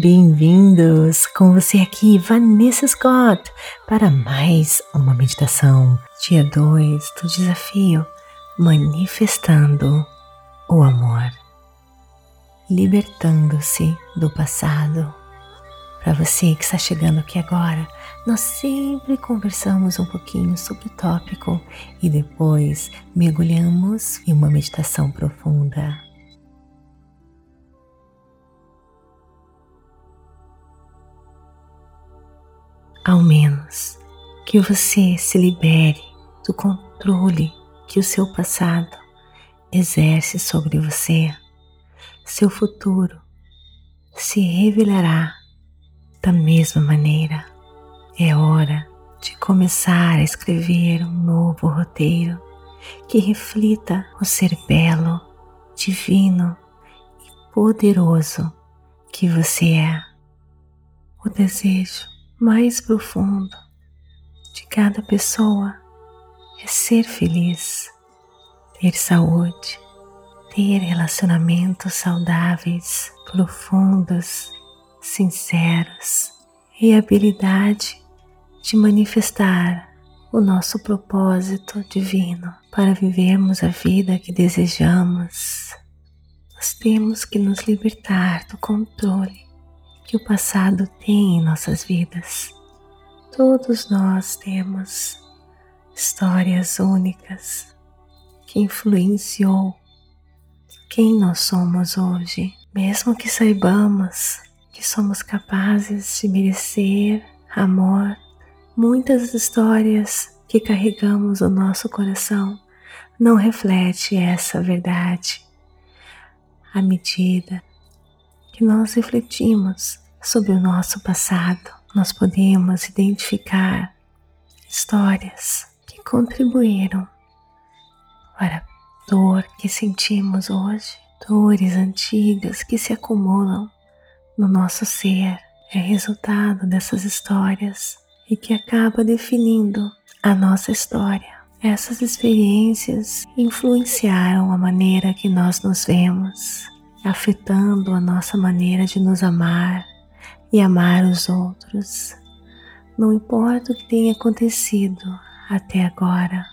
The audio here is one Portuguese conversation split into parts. Bem-vindos! Com você aqui, Vanessa Scott, para mais uma meditação. Dia 2 do desafio Manifestando o Amor. Libertando-se do passado. Para você que está chegando aqui agora, nós sempre conversamos um pouquinho sobre o tópico e depois mergulhamos em uma meditação profunda. Ao menos que você se libere do controle que o seu passado exerce sobre você, seu futuro se revelará da mesma maneira. É hora de começar a escrever um novo roteiro que reflita o ser belo, divino e poderoso que você é. O desejo mais profundo de cada pessoa é ser feliz, ter saúde, ter relacionamentos saudáveis, profundos, sinceros e habilidade de manifestar o nosso propósito divino para vivermos a vida que desejamos. Nós temos que nos libertar do controle que o passado tem em nossas vidas. Todos nós temos histórias únicas que influenciou quem nós somos hoje, mesmo que saibamos que somos capazes de merecer amor. Muitas histórias que carregamos no nosso coração não refletem essa verdade. À medida que nós refletimos sobre o nosso passado, nós podemos identificar histórias que contribuíram para a dor que sentimos hoje, dores antigas que se acumulam no nosso ser. É resultado dessas histórias e que acaba definindo a nossa história. Essas experiências influenciaram a maneira que nós nos vemos, afetando a nossa maneira de nos amar e amar os outros. Não importa o que tenha acontecido até agora,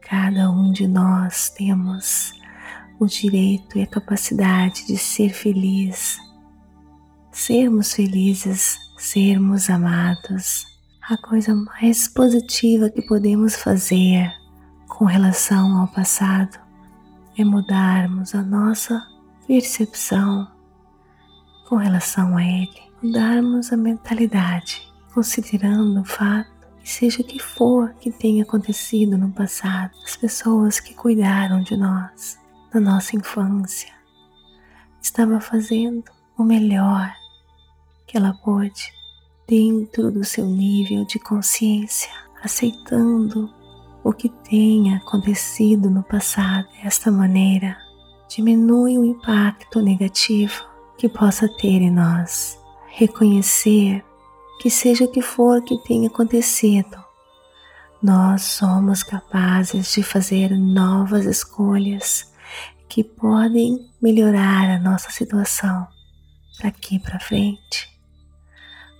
cada um de nós temos o direito e a capacidade de ser feliz, sermos felizes, sermos amados. A coisa mais positiva que podemos fazer com relação ao passado é mudarmos a nossa percepção com relação a ele, mudarmos a mentalidade, considerando o fato que seja o que for que tenha acontecido no passado, as pessoas que cuidaram de nós na nossa infância estavam fazendo o melhor que ela pôde, dentro do seu nível de consciência, aceitando o que tenha acontecido no passado. Desta maneira, diminui o impacto negativo que possa ter em nós. Reconhecer que seja o que for que tenha acontecido, nós somos capazes de fazer novas escolhas que podem melhorar a nossa situação daqui para frente.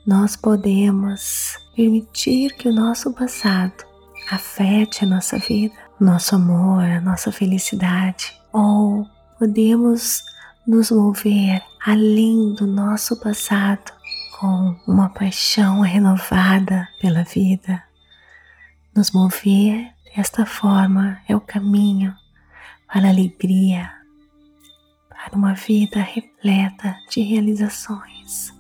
Nós podemos permitir que o nosso passado afete a nossa vida, nosso amor, a nossa felicidade, ou podemos nos mover além do nosso passado com uma paixão renovada pela vida. Nos mover desta forma é o caminho para a alegria, para uma vida repleta de realizações.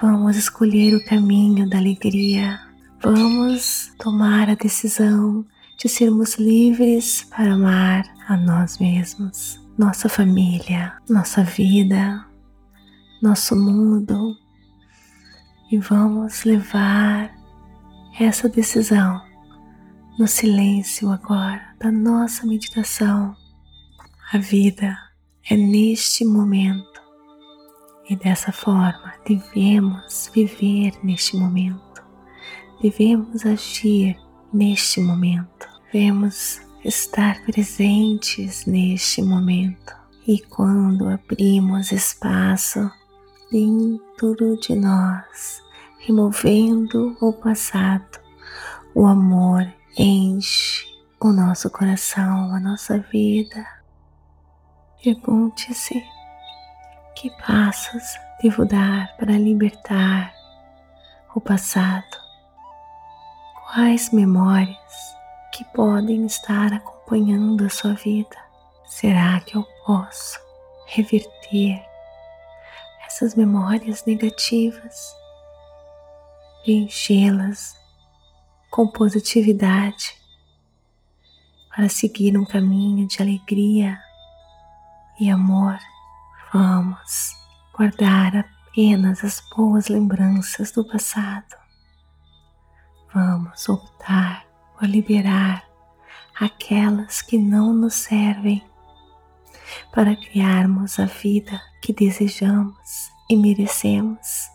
Vamos escolher o caminho da alegria. Vamos tomar a decisão de sermos livres para amar a nós mesmos, nossa família, nossa vida, nosso mundo. E vamos levar essa decisão no silêncio agora da nossa meditação. A vida é neste momento. E dessa forma, devemos viver neste momento, devemos agir neste momento, devemos estar presentes neste momento. E quando abrimos espaço dentro de nós, removendo o passado. O amor enche o nosso coração, a nossa vida. Pergunte-se: que passos devo dar para libertar o passado? Quais memórias que podem estar acompanhando a sua vida? Será que eu posso reverter essas memórias negativas, preenchê-las com positividade para seguir um caminho de alegria e amor? Vamos guardar apenas as boas lembranças do passado. Vamos optar por liberar aquelas que não nos servem para criarmos a vida que desejamos e merecemos.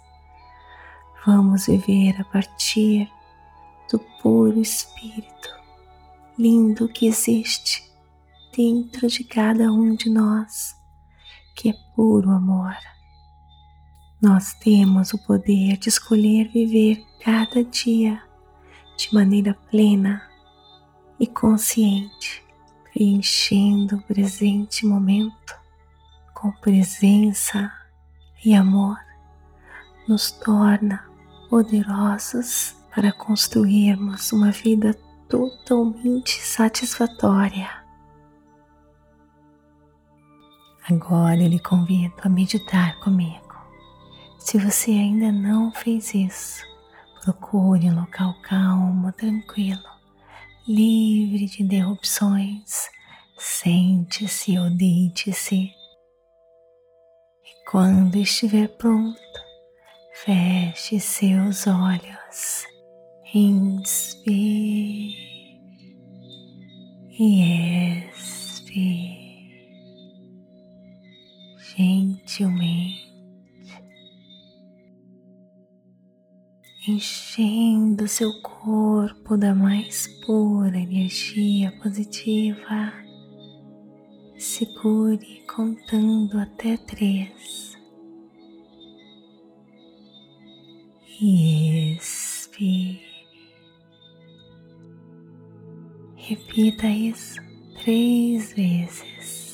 Vamos viver a partir do puro espírito lindo que existe dentro de cada um de nós, que é puro amor. Nós temos o poder de escolher viver cada dia de maneira plena e consciente, preenchendo o presente momento com presença e amor. Nos torna poderosos para construirmos uma vida totalmente satisfatória. Agora eu lhe convido a meditar comigo. Se você ainda não fez isso, procure um local calmo, tranquilo, livre de interrupções. Sente-se ou deite-se. E quando estiver pronto, feche seus olhos. Inspire e expire. Gentilmente, enchendo seu corpo da mais pura energia positiva. Segure contando até 3 e expire. Repita isso 3 vezes.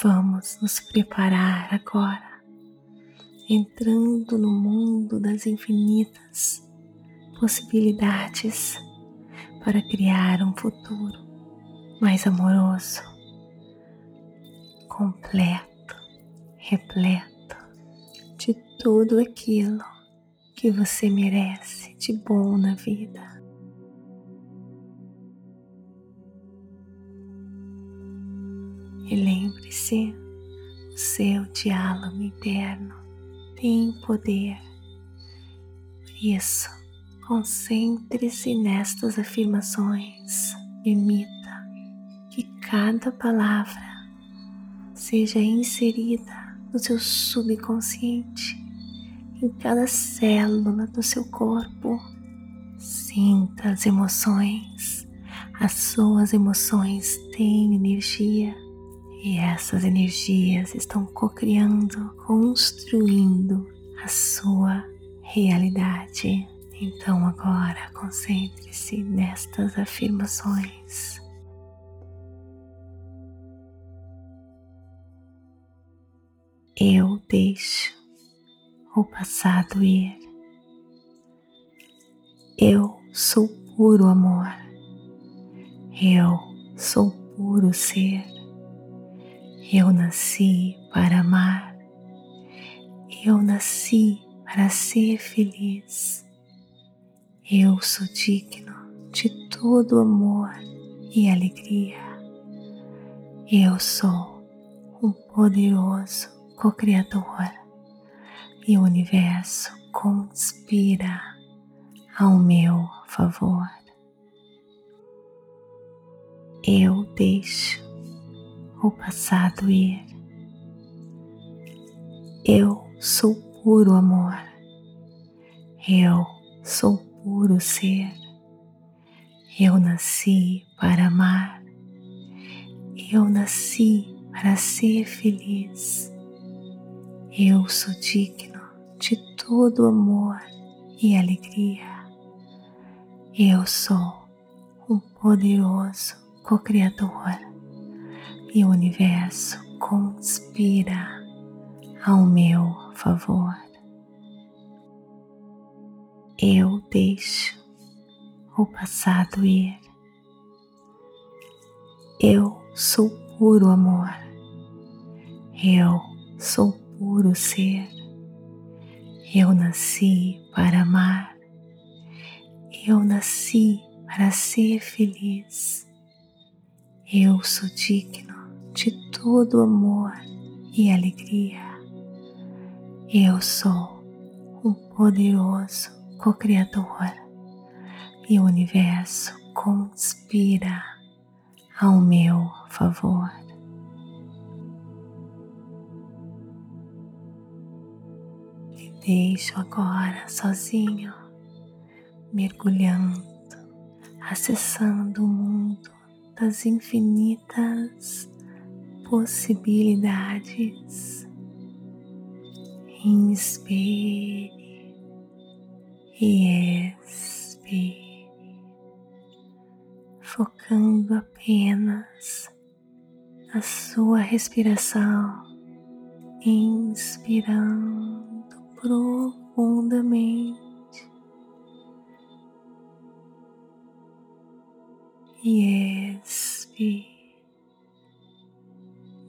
Vamos nos preparar agora, entrando no mundo das infinitas possibilidades para criar um futuro mais amoroso, completo, repleto de tudo aquilo que você merece de bom na vida. E lembre-se, o seu diálogo interno tem poder. Por isso, concentre-se nestas afirmações. Permita que cada palavra seja inserida no seu subconsciente, em cada célula do seu corpo. Sinta as emoções. As suas emoções têm energia. E essas energias estão cocriando, construindo a sua realidade. Então agora concentre-se nestas afirmações. Eu deixo o passado ir. Eu sou puro amor. Eu sou puro ser. Eu nasci para amar. Eu nasci para ser feliz. Eu sou digno de todo amor e alegria. Eu sou o poderoso co-criador e o universo conspira ao meu favor. Eu deixo o passado ir. Eu sou puro amor. Eu sou puro ser. Eu nasci para amar. Eu nasci para ser feliz. Eu sou digno de todo amor e alegria. Eu sou um poderoso co-criador e o universo conspira ao meu favor. Eu deixo o passado ir. Eu sou puro amor. Eu sou puro ser. Eu nasci para amar. Eu nasci para ser feliz. Eu sou digno de todo amor e alegria. Eu sou um poderoso co-criador e o universo conspira ao meu favor. Me deixo agora sozinho, mergulhando, acessando o mundo das infinitas possibilidades. Inspire e expire, focando apenas a sua respiração, inspirando profundamente e expire.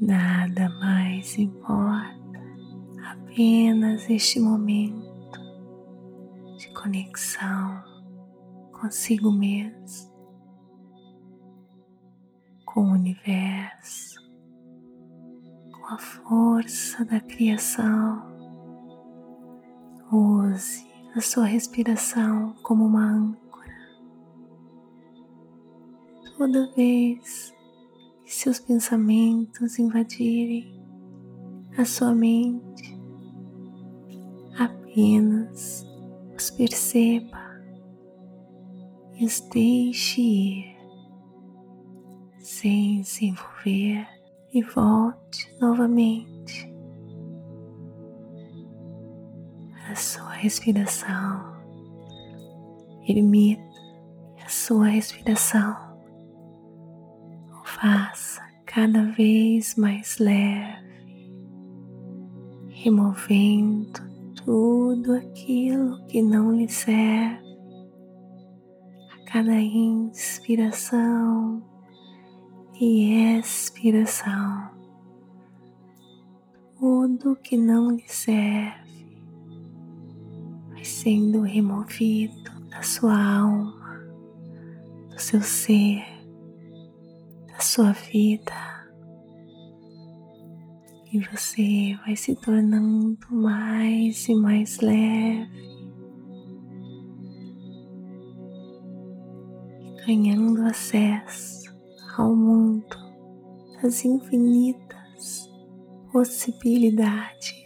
Nada mais importa, apenas este momento de conexão consigo mesmo, com o universo, com a força da criação. Use a sua respiração como uma âncora. Toda vez que seus pensamentos invadirem a sua mente, apenas os perceba e os deixe ir, sem se envolver, e volte novamente para a sua respiração. Permita a sua respiração. Faça cada vez mais leve, removendo tudo aquilo que não lhe serve. A cada inspiração e expiração, tudo que não lhe serve vai sendo removido da sua alma, do seu ser, a sua vida, e você vai se tornando mais e mais leve, ganhando acesso ao mundo das infinitas possibilidades.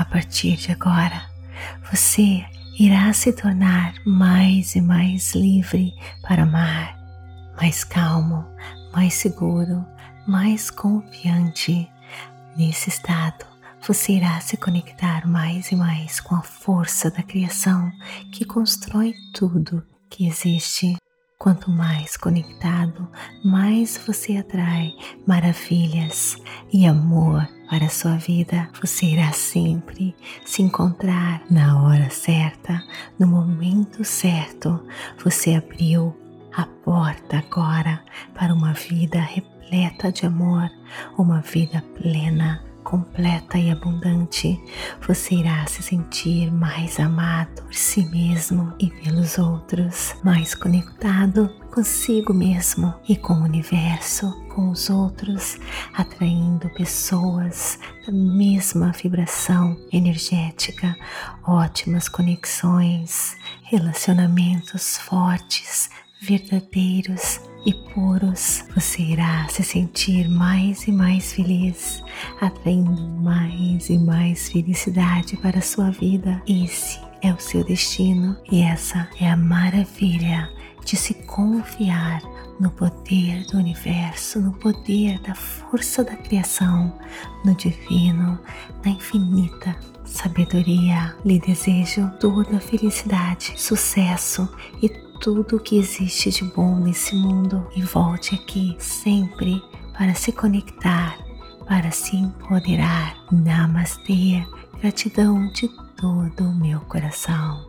A partir de agora, você irá se tornar mais e mais livre para amar, mais calmo, mais seguro, mais confiante. Nesse estado, você irá se conectar mais e mais com a força da criação que constrói tudo que existe. Quanto mais conectado, mais você atrai maravilhas e amor para a sua vida. Você irá sempre se encontrar na hora certa, no momento certo. Você abriu a porta agora para uma vida repleta de amor, uma vida plena, completa e abundante. Você irá se sentir mais amado por si mesmo e pelos outros, mais conectado consigo mesmo e com o universo, com os outros, atraindo pessoas da mesma vibração energética, ótimas conexões, relacionamentos fortes, verdadeiros e puros. Você irá se sentir mais e mais feliz, atraindo mais e mais felicidade para a sua vida. Esse é o seu destino e essa é a maravilha de se confiar no poder do universo, no poder da força da criação, no divino, na infinita sabedoria. Lhe desejo toda a felicidade, sucesso e tudo o que existe de bom nesse mundo, e volte aqui sempre para se conectar, para se empoderar. Namastê, gratidão de todo o meu coração.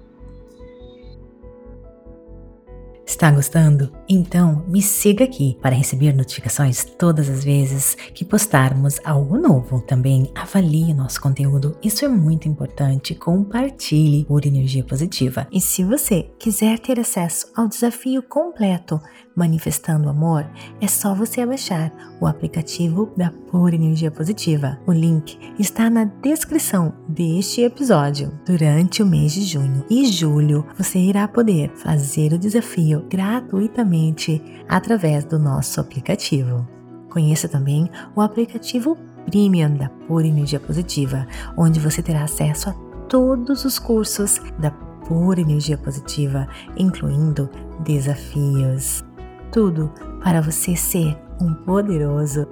Está gostando? Então me siga aqui para receber notificações todas as vezes que postarmos algo novo. Também avalie o nosso conteúdo, isso é muito importante. Compartilhe Pura Energia Positiva. E se você quiser ter acesso ao desafio completo Manifestando o Amor, é só você baixar o aplicativo da Pura Energia Positiva. O link está na descrição deste episódio. Durante o mês de junho e julho, você irá poder fazer o desafio gratuitamente através do nosso aplicativo. Conheça também o aplicativo Premium da Pura Energia Positiva, onde você terá acesso a todos os cursos da Pura Energia Positiva, incluindo desafios. Tudo para você ser um poderoso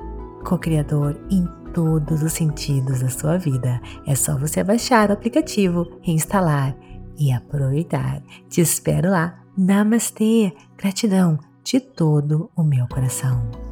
co-criador em todos os sentidos da sua vida. É só você baixar o aplicativo, reinstalar e aproveitar. Te espero lá. Namastê, gratidão de todo o meu coração.